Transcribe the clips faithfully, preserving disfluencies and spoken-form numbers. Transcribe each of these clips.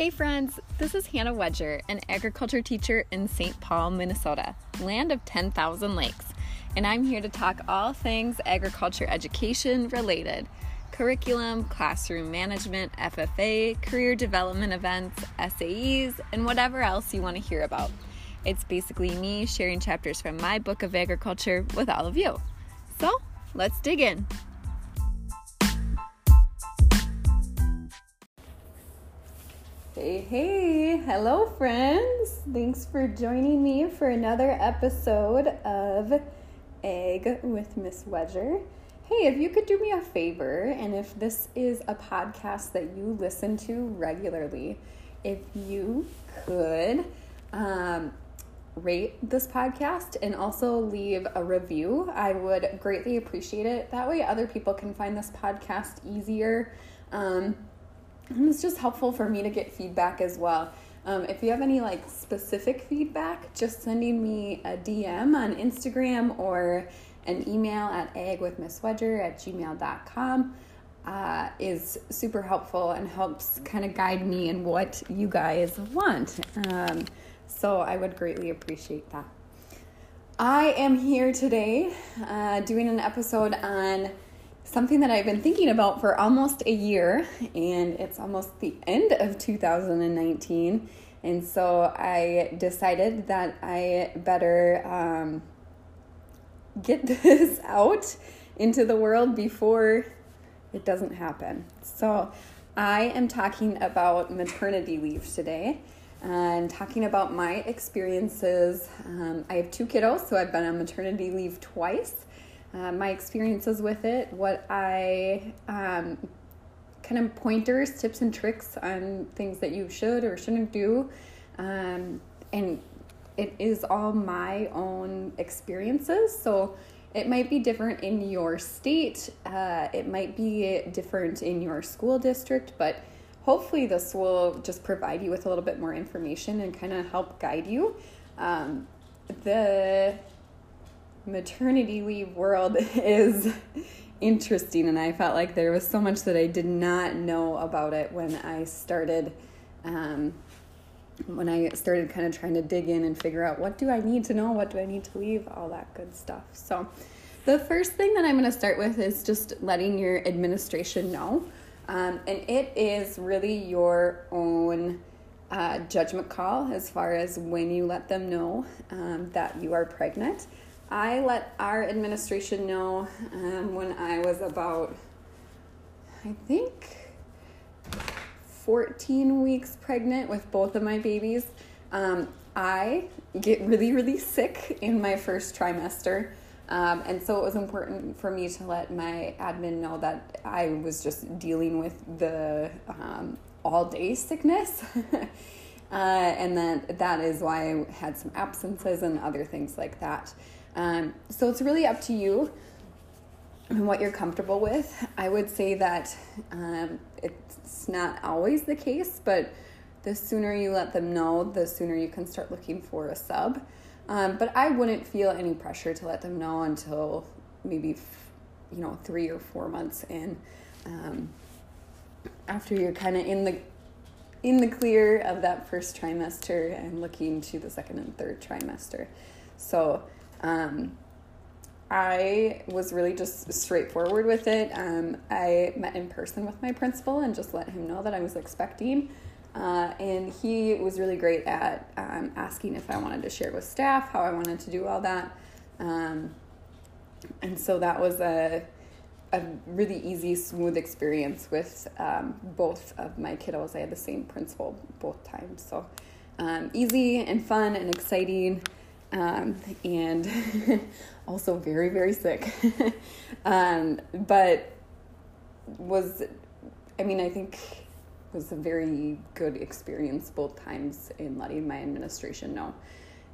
Hey friends, this is Hannah Wedger, an agriculture teacher in Saint Paul, Minnesota, land of ten thousand lakes, and I'm here to talk all things agriculture education related, curriculum, classroom management, F F A, career development events, S A Es, and whatever else you want to hear about. It's basically me sharing chapters from my book of agriculture with all of you. So, let's dig in. Hey, hey, hello friends. Thanks for joining me for another episode of Egg with Miss Wedger. Hey, if you could do me a favor, and if this is a podcast that you listen to regularly, if you could um, rate this podcast and also leave a review, I would greatly appreciate it. That way other people can find this podcast easier. Um, And it's just helpful for me to get feedback as well. Um, if you have any like specific feedback, just sending me a D M on Instagram or an email at eggwithmisswedger at gmail dot com uh, is super helpful and helps kind of guide me in what you guys want. Um, so I would greatly appreciate that. I am here today uh, doing an episode on something that I've been thinking about for almost a year, and it's almost the end of two thousand nineteen, and so I decided that I better um, get this out into the world before it doesn't happen. So I am talking about maternity leave today and talking about my experiences. Um, I have two kiddos, so I've been on maternity leave twice. Uh, my experiences with it, what I, um, kind of pointers, tips and tricks on things that you should or shouldn't do. Um, and it is all my own experiences. So it might be different in your state. Uh, it might be different in your school district, but hopefully this will just provide you with a little bit more information and kind of help guide you. Um, the... maternity leave world is interesting, and I felt like there was so much that I did not know about it when I started um, when I started kind of trying to dig in and figure out what do I need to know, what do I need to leave, all that good stuff. So the first thing that I'm going to start with is just letting your administration know, um, and it is really your own uh, judgment call as far as when you let them know um, that you are pregnant. I let our administration know um, when I was about, I think, fourteen weeks pregnant with both of my babies. Um, I get really, really sick in my first trimester, um, and so it was important for me to let my admin know that I was just dealing with the um, all-day sickness, uh, and that that is why I had some absences and other things like that. Um, so it's really up to you and what you're comfortable with. I would say that um, it's not always the case, but the sooner you let them know, the sooner you can start looking for a sub. Um, but I wouldn't feel any pressure to let them know until maybe, you know, three or four months in, um, after you're kind of in the in the clear of that first trimester and looking to the second and third trimester. So. Um, I was really just straightforward with it. Um, I met in person with my principal and just let him know that I was expecting. Uh, and he was really great at um, asking if I wanted to share with staff, how I wanted to do all that. Um, and so that was a a really easy, smooth experience with um, both of my kiddos. I had the same principal both times. So um, easy and fun and exciting. Um, and also very, very sick. um, but was, I mean, I think it was a very good experience both times in letting my administration know.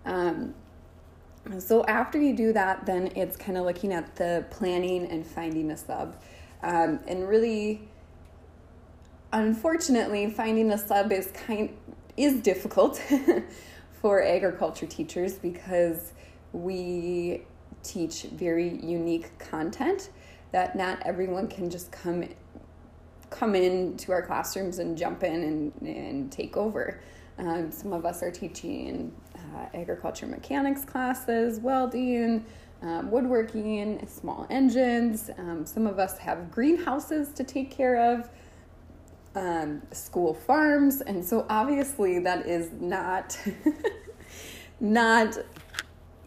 Um, so after you do that, then it's kind of looking at the planning and finding a sub. Um, and really, unfortunately, finding a sub is kind, is difficult. For agriculture teachers, because we teach very unique content that not everyone can just come come into our classrooms and jump in and, and take over. Um, some of us are teaching uh, agriculture mechanics classes, welding, um, woodworking, small engines. Um, some of us have greenhouses to take care of, um, school farms. And so obviously that is not, not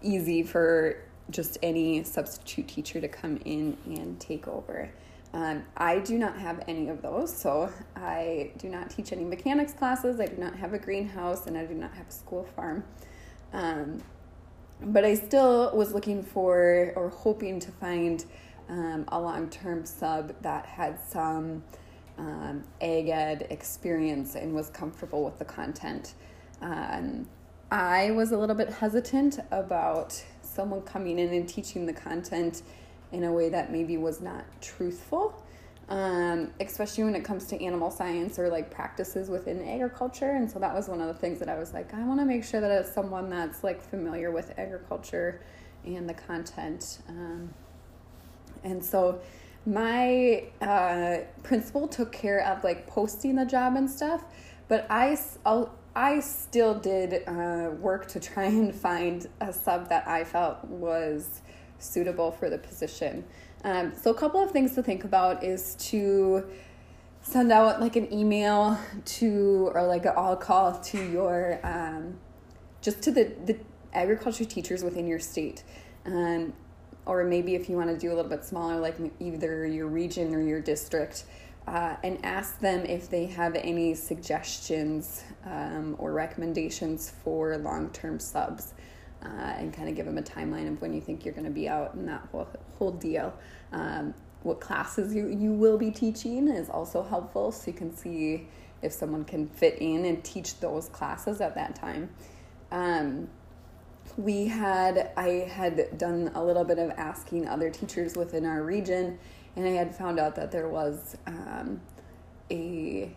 easy for just any substitute teacher to come in and take over. Um, I do not have any of those, so I do not teach any mechanics classes, I do not have a greenhouse, and I do not have a school farm. Um, but I still was looking for or hoping to find um, a long-term sub that had some um, ag ed experience and was comfortable with the content. Um, I was a little bit hesitant about someone coming in and teaching the content in a way that maybe was not truthful, um, especially when it comes to animal science or like practices within agriculture. And so that was one of the things that I was like, I want to make sure that it's someone that's like familiar with agriculture and the content. Um, and so my uh, principal took care of like posting the job and stuff, but I, I'll, I still did uh, work to try and find a sub that I felt was suitable for the position. Um, so a couple of things to think about is to send out like an email to, or like an all call to your, um, just to the, the agriculture teachers within your state. Um, or maybe if you want to do a little bit smaller, like either your region or your district, uh, and ask them if they have any suggestions um, or recommendations for long-term subs. Uh, and kind of give them a timeline of when you think you're going to be out and that whole, whole deal. Um, what classes you, you will be teaching is also helpful, so you can see if someone can fit in and teach those classes at that time. Um, we had, I had done a little bit of asking other teachers within our region, and I had found out that there was um, a,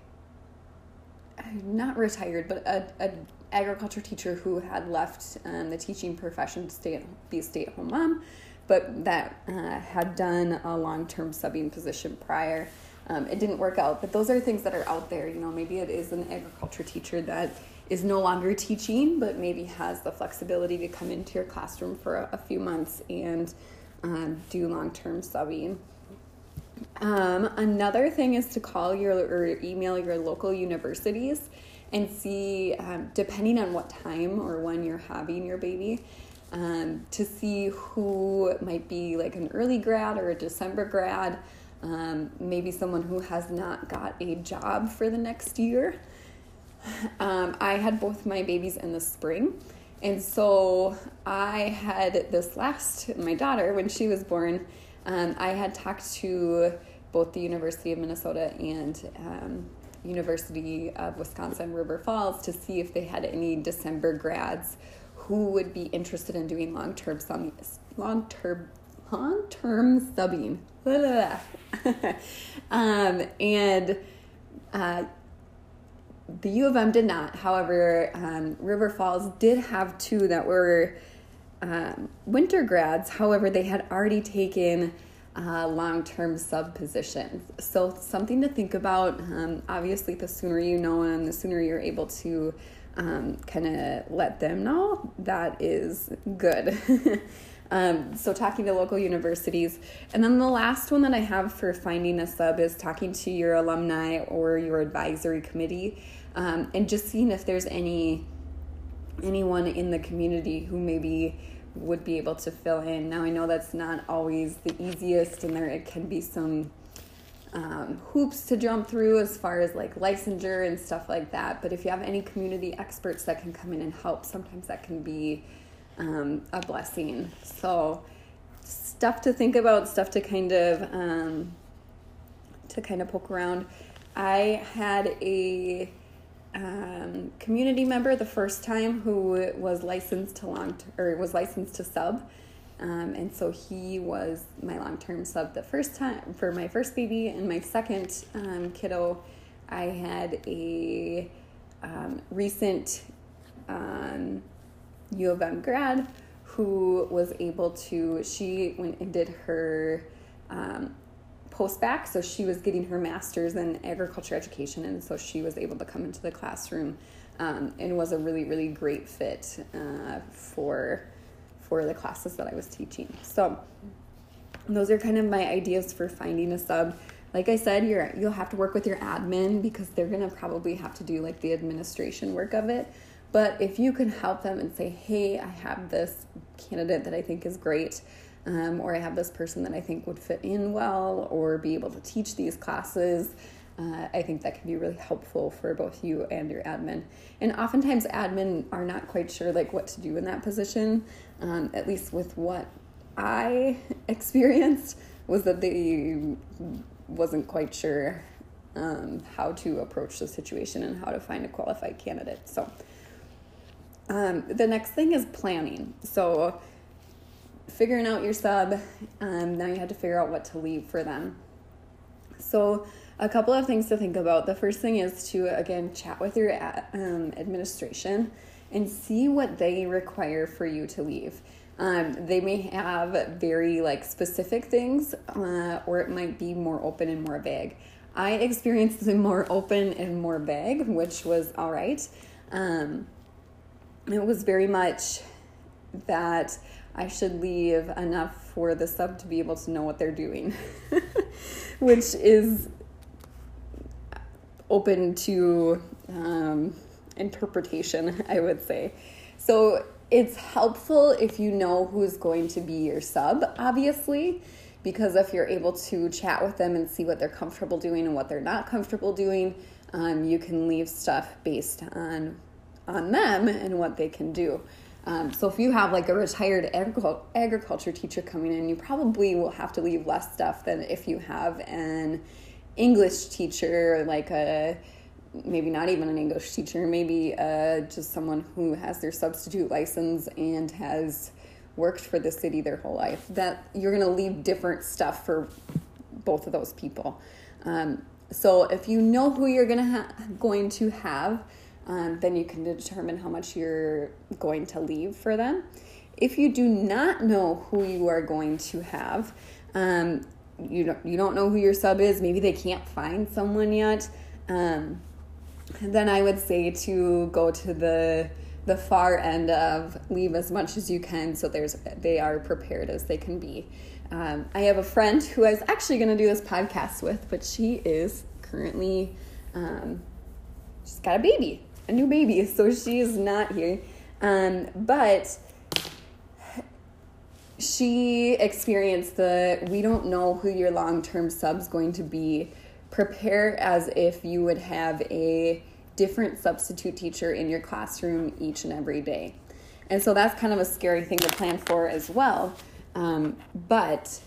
not retired, but a, a agriculture teacher who had left um, the teaching profession to stay at, be a stay-at-home mom, but that uh, had done a long-term subbing position prior. Um, it didn't work out, but those are things that are out there. You know, maybe it is an agriculture teacher that is no longer teaching, but maybe has the flexibility to come into your classroom for a, a few months and um, do long-term subbing. Um, another thing is to call your or email your local universities and see, um, depending on what time or when you're having your baby, um, to see who might be like an early grad or a December grad, um, maybe someone who has not got a job for the next year. Um, I had both my babies in the spring, and so I had this last, my daughter, when she was born, um, I had talked to both the University of Minnesota and um, University of Wisconsin River Falls to see if they had any December grads who would be interested in doing long-term sub- long-term long-term subbing. um, and uh, the U of M did not. However, um, River Falls did have two that were um, winter grads. However, they had already taken Uh, long-term sub positions. So something to think about. Um, obviously, the sooner you know them, the sooner you're able to um, kind of let them know, that is good. um, so talking to local universities. And then the last one that I have for finding a sub is talking to your alumni or your advisory committee, um, and just seeing if there's any anyone in the community who maybe would be able to fill in. Now, I know that's not always the easiest, and there it can be some um, hoops to jump through as far as like licensure and stuff like that, but if you have any community experts that can come in and help, sometimes that can be um, a blessing. So stuff to think about, stuff to kind of um, to kind of poke around. I had a Um, community member the first time who was licensed to long ter- or was licensed to sub, um, and so he was my long-term sub the first time for my first baby, and my second um, kiddo, I had a um, recent um, U of M grad who was able to. She went and did her um, post-bac, so she was getting her master's in agriculture education, and so she was able to come into the classroom um, and was a really, really great fit uh, for for the classes that I was teaching. So those are kind of my ideas for finding a sub. Like I said, you're, you'll have to work with your admin because they're going to probably have to do like the administration work of it. But if you can help them and say, hey, I have this candidate that I think is great, um, or I have this person that I think would fit in well or be able to teach these classes, uh, I think that can be really helpful for both you and your admin. And oftentimes admin are not quite sure like what to do in that position, um, at least with what I experienced was that they wasn't quite sure um, how to approach the situation and how to find a qualified candidate. So um, the next thing is planning. So figuring out your sub, um, now you have to figure out what to leave for them. So a couple of things to think about. The first thing is to, again, chat with your um, administration and see what they require for you to leave. Um, they may have very like specific things, uh, or it might be more open and more vague. I experienced the more open and more vague, which was all right. Um, it was very much that I should leave enough for the sub to be able to know what they're doing, which is open to um, interpretation, I would say. So it's helpful if you know who's going to be your sub, obviously, because if you're able to chat with them and see what they're comfortable doing and what they're not comfortable doing, um, you can leave stuff based on on them and what they can do. Um, so if you have like a retired agric- agriculture teacher coming in, you probably will have to leave less stuff than if you have an English teacher, like a maybe not even an English teacher, maybe uh, just someone who has their substitute license and has worked for the city their whole life, that you're going to leave different stuff for both of those people. Um, so if you know who you're gonna ha- going to have, um, then you can determine how much you're going to leave for them. If you do not know who you are going to have, um, you don't, you don't know who your sub is, maybe they can't find someone yet, um, then I would say to go to the the far end of leave as much as you can so there's they are prepared as they can be. Um, I have a friend who I was actually going to do this podcast with, but she is currently, um, she's got a baby, a new baby, so she is not here. Um, but she experienced the, we don't know who your long-term sub's going to be. Prepare as if you would have a different substitute teacher in your classroom each and every day. And so that's kind of a scary thing to plan for as well. Um, but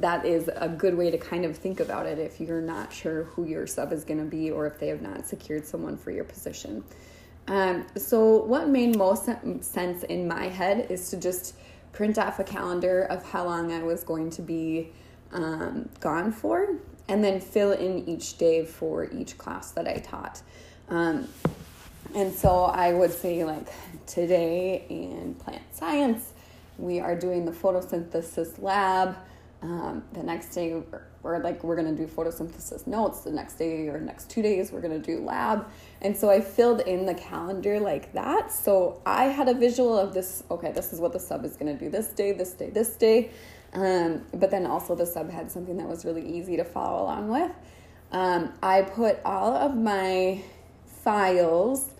that is a good way to kind of think about it if you're not sure who your sub is going to be or if they have not secured someone for your position. Um, so what made most sense in my head is to just print off a calendar of how long I was going to be um, gone for, and then fill in each day for each class that I taught. Um, and so I would say like today in plant science, we are doing the photosynthesis lab. Um, the next day we're like, we're gonna do photosynthesis notes. The next day or next two days, we're gonna do lab. And so I filled in the calendar like that. So I had a visual of this, okay, this is what the sub is gonna do this day, this day, this day. Um, but then also the sub had something that was really easy to follow along with. Um, I put all of my files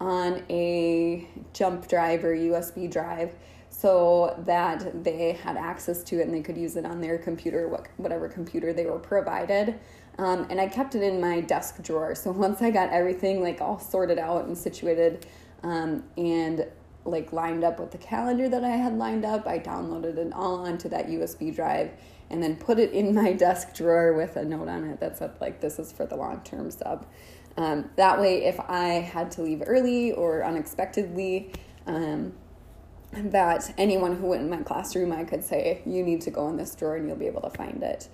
on a jump drive or U S B drive so that they had access to it and they could use it on their computer, whatever computer they were provided. Um, and I kept it in my desk drawer. So once I got everything like all sorted out and situated, um, and like lined up with the calendar that I had lined up, I downloaded it all onto that U S B drive and then put it in my desk drawer with a note on it that said like, this is for the long-term sub. Um, that way, if I had to leave early or unexpectedly, um, that anyone who went in my classroom, I could say, you need to go in this drawer and you'll be able to find it.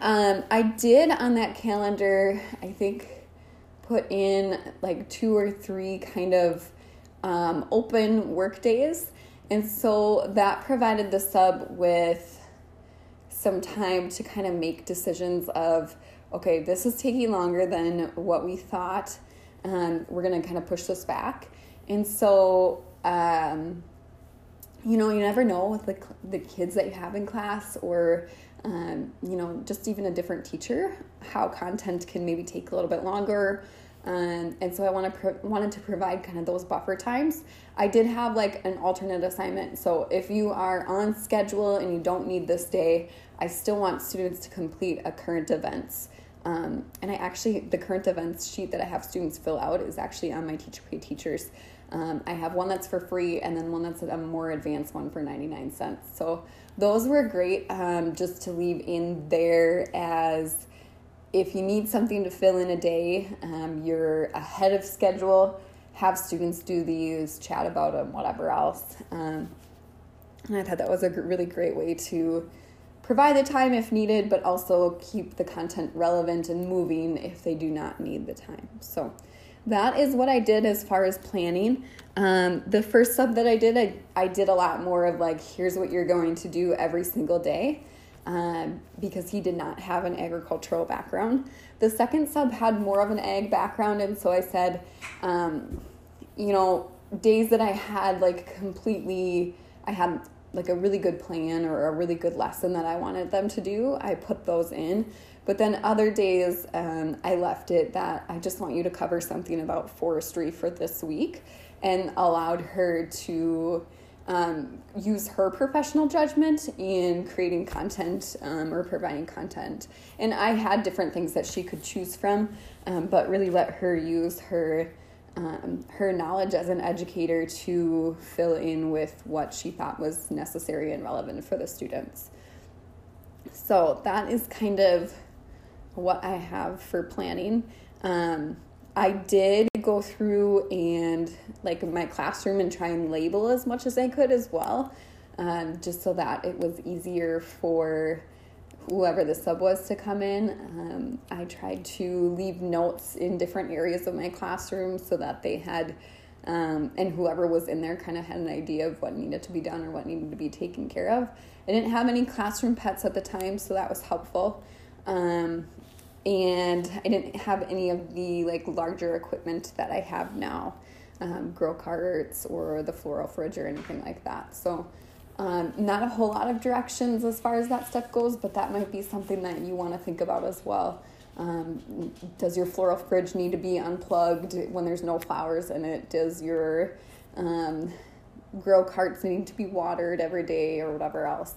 Um, I did on that calendar, I think, put in like two or three kind of Um, open work days, and so that provided the sub with some time to kind of make decisions of, okay, this is taking longer than what we thought. Um, we're going to kind of push this back. And so, um, you know, you never know with the the kids that you have in class, or, um, you know, just even a different teacher, how content can maybe take a little bit longer. Um, and so I want to pro- wanted to provide kind of those buffer times. I did have like an alternate assignment. So if you are on schedule and you don't need this day, I still want students to complete a current events. Um, and I actually, the current events sheet that I have students fill out is actually on my Teacher Pay Teachers. Um, I have one that's for free and then one that's a more advanced one for ninety-nine cents. So those were great, um, just to leave in there as if you need something to fill in a day, um, you're ahead of schedule, have students do these, chat about them, whatever else. Um, and I thought that was a really great way to provide the time if needed, but also keep the content relevant and moving if they do not need the time. So that is what I did as far as planning. Um, the first sub that I did, I, I did a lot more of like, here's what you're going to do every single day, um, because he did not have an agricultural background. The second sub had more of an ag background, and so I said, um, you know, days that I had like completely, I had like a really good plan or a really good lesson that I wanted them to do, I put those in. But then other days, um, I left it that I just want you to cover something about forestry for this week, and allowed her to um, use her professional judgment in creating content um, or providing content. And I had different things that she could choose from, um, but really let her use her Um, her knowledge as an educator to fill in with what she thought was necessary and relevant for the students. So that is kind of what I have for planning. Um, I did go through and like my classroom and try and label as much as I could as well, um, just so that it was easier for whoever the sub was to come in. Um, I tried to leave notes in different areas of my classroom so that they had, um, and whoever was in there kind of had an idea of what needed to be done or what needed to be taken care of. I didn't have any classroom pets at the time, so that was helpful. Um, and I didn't have any of the like larger equipment that I have now, um, grow carts or the floral fridge or anything like that. So Um, not a whole lot of directions as far as that stuff goes, but that might be something that you want to think about as well. Um, does your floral fridge need to be unplugged when there's no flowers in it? Does your um, grow carts need to be watered every day or whatever else?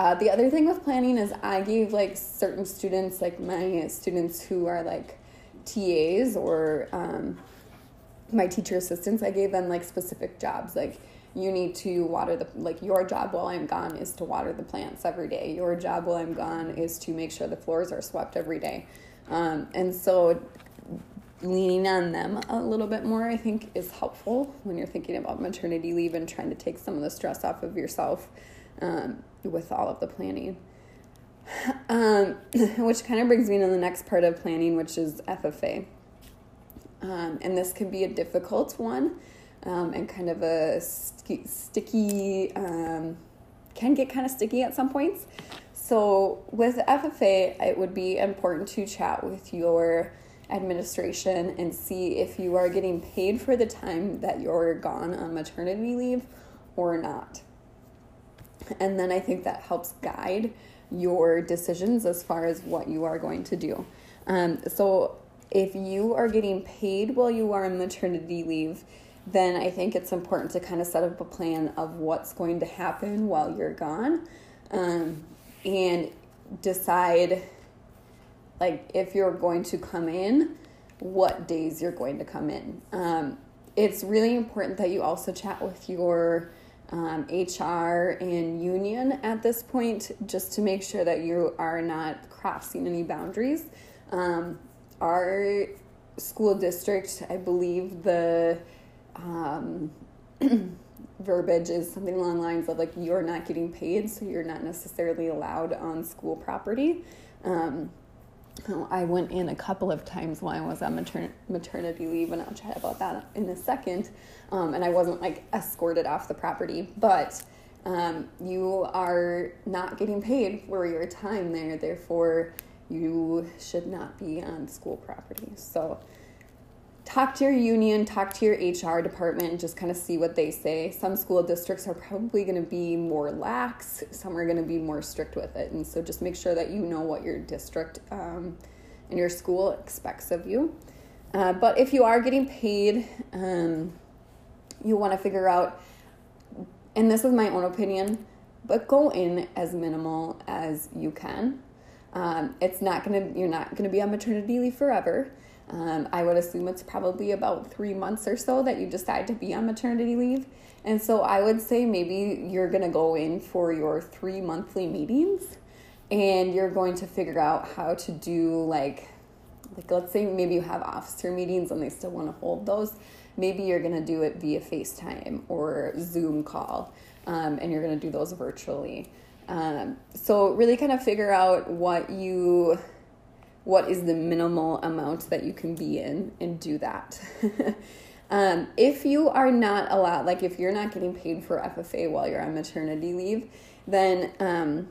Uh, the other thing with planning is I gave like certain students, like my students who are like T As or um, my teacher assistants, I gave them like specific jobs, like you need to water the, like your job while I'm gone is to water the plants every day. Your job while I'm gone is to make sure the floors are swept every day. Um, and so leaning on them a little bit more, I think, is helpful when you're thinking about maternity leave and trying to take some of the stress off of yourself um, with all of the planning. Um, which kind of brings me to the next part of planning, which is F F A. Um, and this can be a difficult one. Um, and kind of a st- sticky, um, can get kind of sticky at some points. So with F F A, it would be important to chat with your administration and see if you are getting paid for the time that you're gone on maternity leave or not. And then I think that helps guide your decisions as far as what you are going to do. Um, so if you are getting paid while you are on maternity leave, then I think it's important to kind of set up a plan of what's going to happen while you're gone, um, and decide like if you're going to come in, what days you're going to come in. Um, it's really important that you also chat with your um, H R and union at this point, just to make sure that you are not crossing any boundaries. Um, our school district, I believe the Um, verbiage is something along the lines of like you're not getting paid, so you're not necessarily allowed on school property. Um, I went in a couple of times while I was on matern- maternity leave, and I'll chat about that in a second. Um, and I wasn't like escorted off the property, but Um, you are not getting paid for your time there, therefore you should not be on school property. So talk to your union, talk to your H R department, and just kind of see what they say. Some school districts are probably going to be more lax, some are going to be more strict with it, and so just make sure that you know what your district um, and your school expects of you. Uh, but if you are getting paid, um, you want to figure out, and this is my own opinion, but go in as minimal as you can. Um, it's not gonna, you're not gonna be on maternity leave forever. Um, I would assume it's probably about three months or so that you decide to be on maternity leave. And so I would say maybe you're going to go in for your three monthly meetings, and you're going to figure out how to do, like, like let's say maybe you have officer meetings and they still want to hold those. Maybe you're going to do it via FaceTime or Zoom call, um, and you're going to do those virtually. Um, so really kind of figure out what you... what is the minimal amount that you can be in, and do that. um, if you are not allowed, like if you're not getting paid for F F A while you're on maternity leave, then um,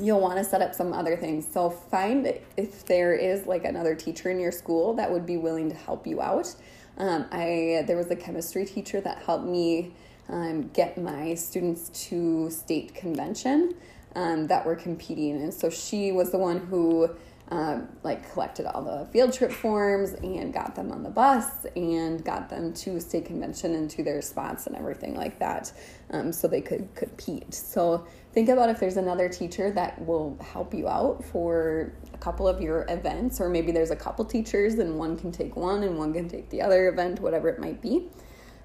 you'll want to set up some other things. So find if there is like another teacher in your school that would be willing to help you out. Um, I there was a chemistry teacher that helped me um, get my students to state convention um, that were competing. And so she was the one who Um, like collected all the field trip forms and got them on the bus and got them to state convention and to their spots and everything like that, um, so they could compete. So think about if there's another teacher that will help you out for a couple of your events, or maybe there's a couple teachers and one can take one and one can take the other event, whatever it might be.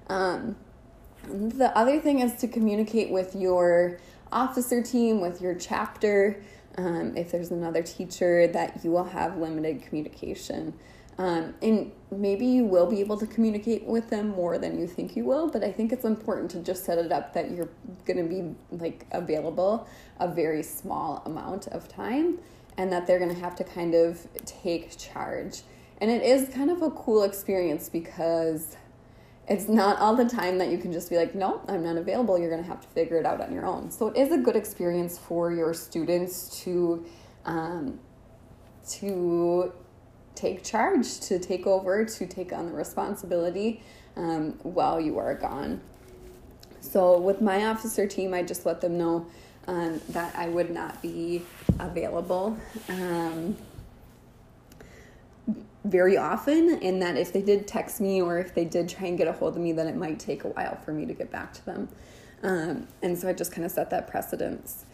Um, the other thing is to communicate with your officer team, with your chapter. Um, if there's another teacher that you will have limited communication. Um, and maybe you will be able to communicate with them more than you think you will, but I think it's important to just set it up that you're going to be like available a very small amount of time, and that they're going to have to kind of take charge. And it is kind of a cool experience, because it's not all the time that you can just be like, no, I'm not available. You're going to have to figure it out on your own. So it is a good experience for your students to um, to take charge, to take over, to take on the responsibility um, while you are gone. So with my officer team, I just let them know um, that I would not be available Um very often, and that if they did text me or if they did try and get a hold of me, then it might take a while for me to get back to them. Um, and so I just kind of set that precedence.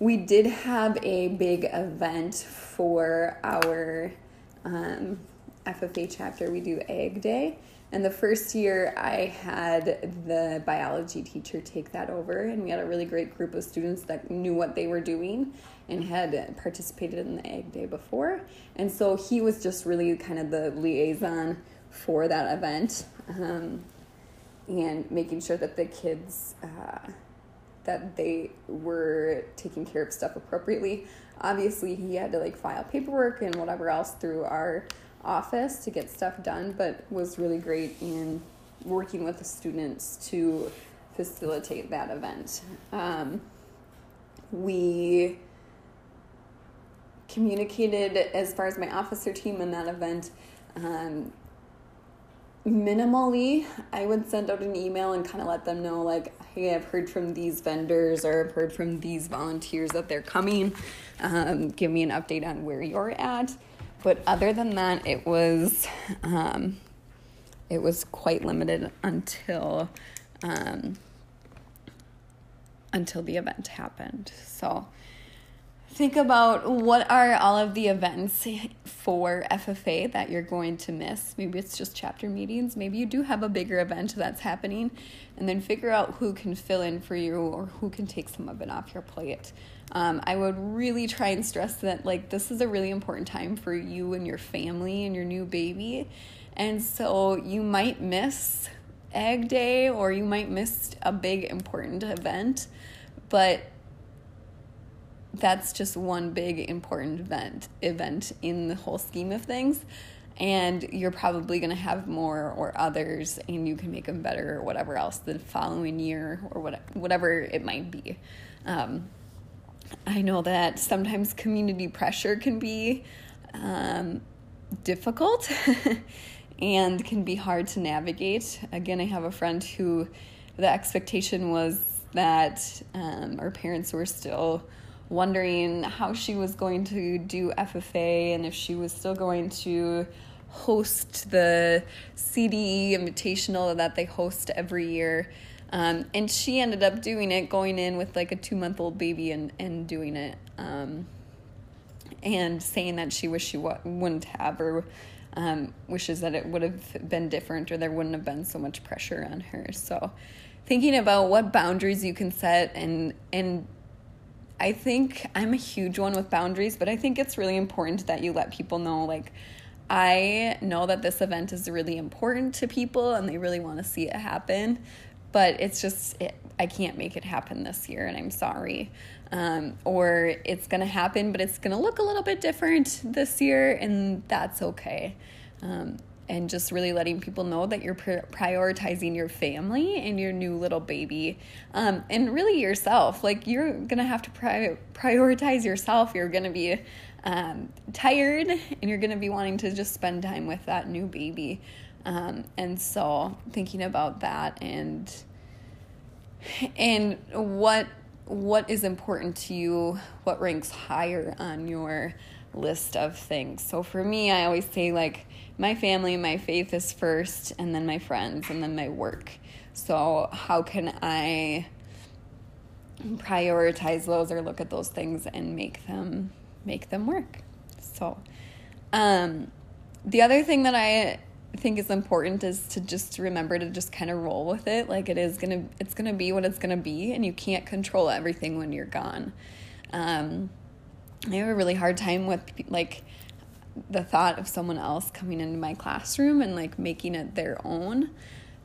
We did have a big event for our um, F F A chapter. We do Ag Day. And the first year I had the biology teacher take that over, and we had a really great group of students that knew what they were doing and had participated in the Egg Day before. And so he was just really kind of the liaison for that event, um, and making sure that the kids, uh, that they were taking care of stuff appropriately. Obviously, he had to like file paperwork and whatever else through our office to get stuff done, but was really great in working with the students to facilitate that event. Um, we communicated, as far as my officer team in that event, um, minimally. I would send out an email and kind of let them know, like, hey, I've heard from these vendors, or I've heard from these volunteers that they're coming. Um, give me an update on where you're at. But other than that, it was um, it was quite limited until um, until the event happened. So think about, what are all of the events for F F A that you're going to miss? Maybe it's just chapter meetings. Maybe you do have a bigger event that's happening. And then figure out who can fill in for you, or who can take some of it off your plate. Um, I would really try and stress that, like, this is a really important time for you and your family and your new baby. And so you might miss Egg Day, or you might miss a big important event, but that's just one big important event event in the whole scheme of things. and you're probably going to have more or others, and you can make them better or whatever else the following year or what, whatever it might be. Um, I know that sometimes community pressure can be um, difficult and can be hard to navigate. Again, I have a friend who the expectation was that um, our parents were still wondering how she was going to do F F A and if she was still going to host the C D E Invitational that they host every year. Um, and she ended up doing it, going in with like a two-month-old baby and, and doing it um, and saying that she wished she w- wouldn't have or um, wishes that it would have been different or there wouldn't have been so much pressure on her. So thinking about what boundaries you can set, and and I think I'm a huge one with boundaries, but I think it's really important that you let people know, like, I know that this event is really important to people and they really want to see it happen, but it's just, it, I can't make it happen this year and I'm sorry. Um, or it's going to happen, but it's going to look a little bit different this year, and that's okay. Um, and just really letting people know that you're prioritizing your family and your new little baby, um, and really yourself. Like, you're going to have to pri- prioritize yourself. You're going to be um, tired, and you're going to be wanting to just spend time with that new baby. Um, and so thinking about that and and what what is important to you, what ranks higher on your list of things. So for me, I always say, like, my family, my faith is first, and then my friends, and then my work. So how can I prioritize those or look at those things and make them make them work? So um, the other thing that I think is important is to just remember to just kind of roll with it. Like, it is gonna it's gonna be what it's gonna be, and you can't control everything when you're gone. Um, I have a really hard time with, like, the thought of someone else coming into my classroom and, like, making it their own.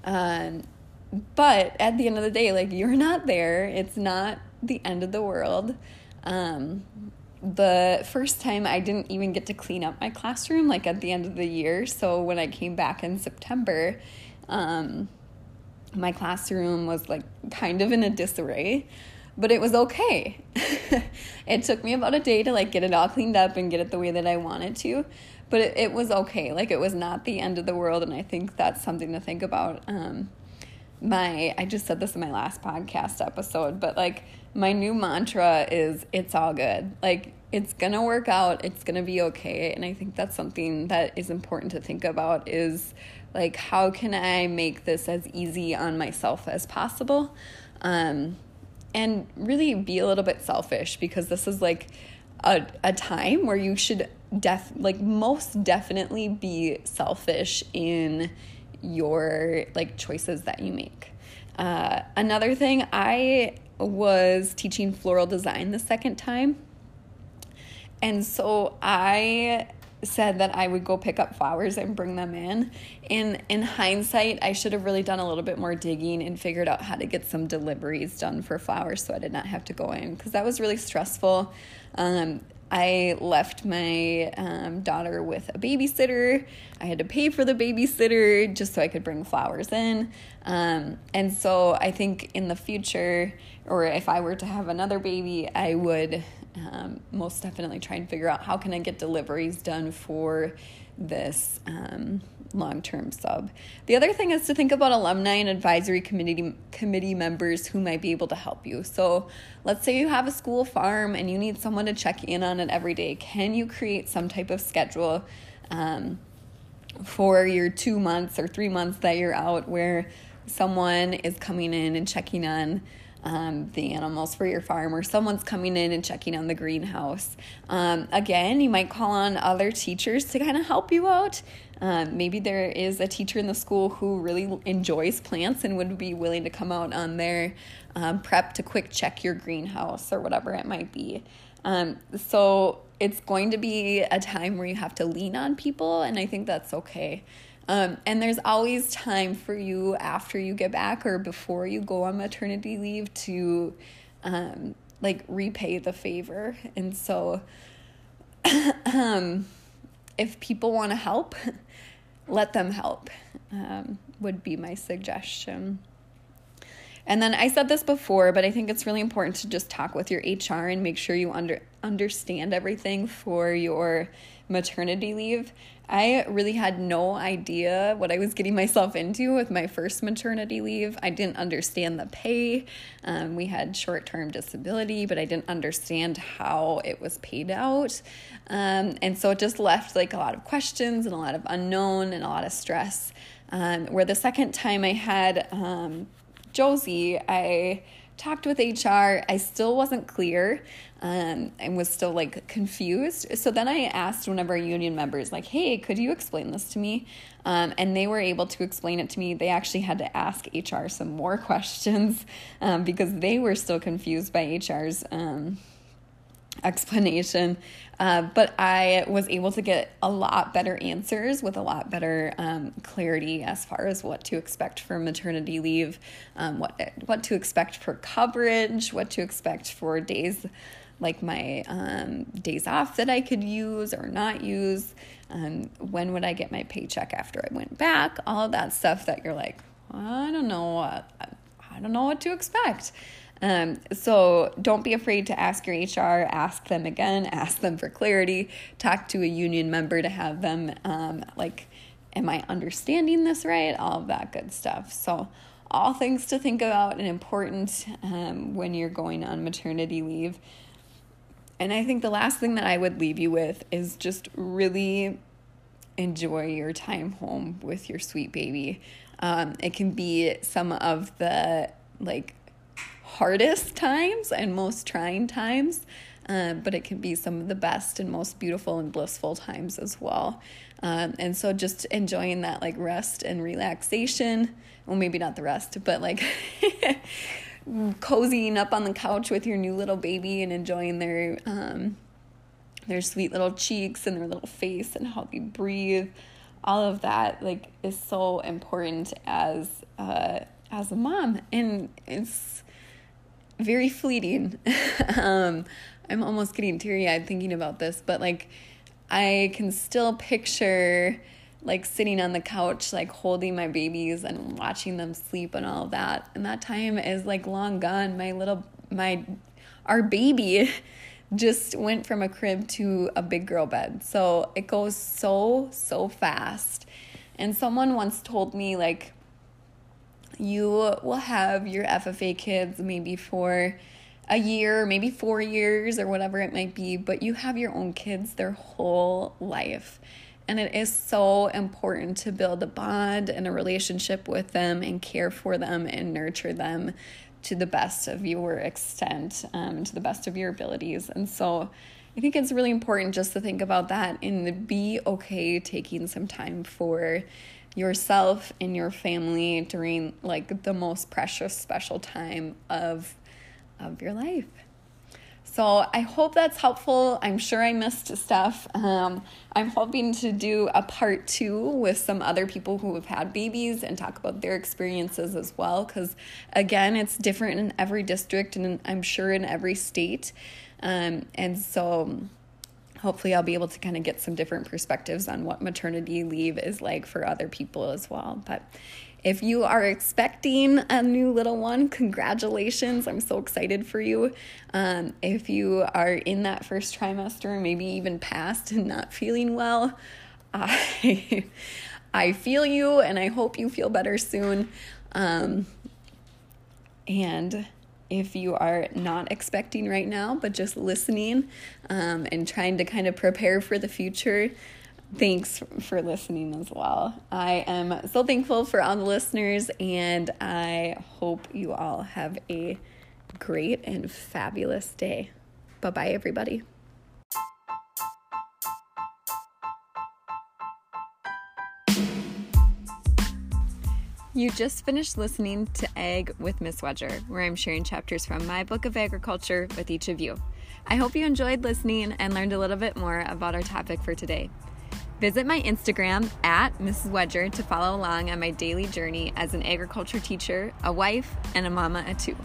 Um, but at the end of the day, like, you're not there. It's not the end of the world. Um, the first time I didn't even get to clean up my classroom, like, at the end of the year. So when I came back in September, um, my classroom was, like, kind of in a disarray. But it was okay. It took me about a day to, like, get it all cleaned up and get it the way that I wanted to. But it, it was okay. Like, it was not the end of the world, and I think that's something to think about. Um, my I just said this in my last podcast episode, but, like, my new mantra is, it's all good. Like, it's going to work out. It's going to be okay. And I think that's something that is important to think about is, like, how can I make this as easy on myself as possible? Um And really be a little bit selfish, because this is, like, a a time where you should def like most definitely be selfish in your, like, choices that you make. Uh, another thing, I was teaching floral design the second time, and so I said that I would go pick up flowers and bring them in. And in hindsight, I should have really done a little bit more digging and figured out how to get some deliveries done for flowers so I did not have to go in, because that was really stressful. Um, I left my um, daughter with a babysitter. I had to pay for the babysitter just so I could bring flowers in. Um, and so I think in the future, or if I were to have another baby, I would um, most definitely try and figure out how can I get deliveries done for this um, long-term sub. The other thing is to think about alumni and advisory committee committee members who might be able to help you. So let's say you have a school farm and you need someone to check in on it every day. Can you create some type of schedule um, for your two months or three months that you're out, where someone is coming in and checking on Um, the animals for your farm, or someone's coming in and checking on the greenhouse? Um, again, you might call on other teachers to kind of help you out. Um, maybe there is a teacher in the school who really enjoys plants and would be willing to come out on their um, prep to quick check your greenhouse or whatever it might be. Um, so it's going to be a time where you have to lean on people, and I think that's okay. Um, and there's always time for you after you get back or before you go on maternity leave to, um, like, repay the favor. And so um, if people want to help, let them help, um, would be my suggestion. And then I said this before, but I think it's really important to just talk with your H R and make sure you under, understand everything for your maternity leave. I really had no idea what I was getting myself into with my first maternity leave. I didn't understand the pay. Um, we had short-term disability, but I didn't understand how it was paid out. Um, and so it just left like a lot of questions and a lot of unknown and a lot of stress. Um, where the second time I had um, Josie, I talked with H R. I still wasn't clear um, and was still like confused. So then I asked one of our union members, like, hey, could you explain this to me? Um, and they were able to explain it to me. They actually had to ask H R some more questions um, because they were still confused by H R's um, explanation. Uh, but I was able to get a lot better answers with a lot better um, clarity as far as what to expect for maternity leave, um, what what to expect for coverage, what to expect for days like my um, days off that I could use or not use, um, when would I get my paycheck after I went back, all of that stuff that you're like, I don't know what, I don't know what to expect. Um, so don't be afraid to ask your H R, ask them again, ask them for clarity, talk to a union member to have them, um, like, am I understanding this right? All of that good stuff. So all things to think about and important, um, when you're going on maternity leave. And I think the last thing that I would leave you with is just really enjoy your time home with your sweet baby. Um, it can be some of the, like, hardest times and most trying times, um, but it can be some of the best and most beautiful and blissful times as well. Um, and so just enjoying that, like, rest and relaxation. Well, maybe not the rest, but like cozying up on the couch with your new little baby and enjoying their um, their sweet little cheeks and their little face and how they breathe. All of that, like, is so important as uh, as a mom, and it's very fleeting. um, I'm almost getting teary-eyed thinking about this, but like, I can still picture like sitting on the couch, like holding my babies and watching them sleep and all that. And that time is like long gone. My little, my, our baby just went from a crib to a big girl bed. So it goes so, so fast. And someone once told me, like, you will have your F F A kids maybe for a year, maybe four years or whatever it might be, but you have your own kids their whole life. And it is so important to build a bond and a relationship with them and care for them and nurture them to the best of your extent, um, to the best of your abilities. And so I think it's really important just to think about that and be okay taking some time for yourself and your family during like the most precious special time of of your life. So I hope that's helpful. I'm sure I missed stuff. Um, I'm hoping to do a part two with some other people who have had babies and talk about their experiences as well, because again, it's different in every district and I'm sure in every state. Um, and so hopefully I'll be able to kind of get some different perspectives on what maternity leave is like for other people as well. But if you are expecting a new little one, congratulations. I'm so excited for you. Um, if you are in that first trimester, maybe even past and not feeling well, I, I feel you and I hope you feel better soon. Um, and if you are not expecting right now, but just listening um, and trying to kind of prepare for the future, thanks for listening as well. I am so thankful for all the listeners, and I hope you all have a great and fabulous day. Bye-bye, everybody. You just finished listening to Egg with Miss Wedger, where I'm sharing chapters from my book of agriculture with each of you. I hope you enjoyed listening and learned a little bit more about our topic for today. Visit my Instagram at Missus Wedger to follow along on my daily journey as an agriculture teacher, a wife, and a mama at two.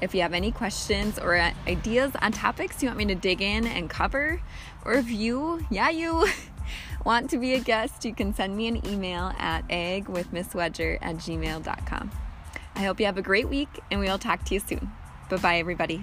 If you have any questions or ideas on topics you want me to dig in and cover, or if you, yeah you, want to be a guest, you can send me an email at eggwithmisswedger at gmail dot com. I hope you have a great week, and we will talk to you soon. Bye-bye, everybody.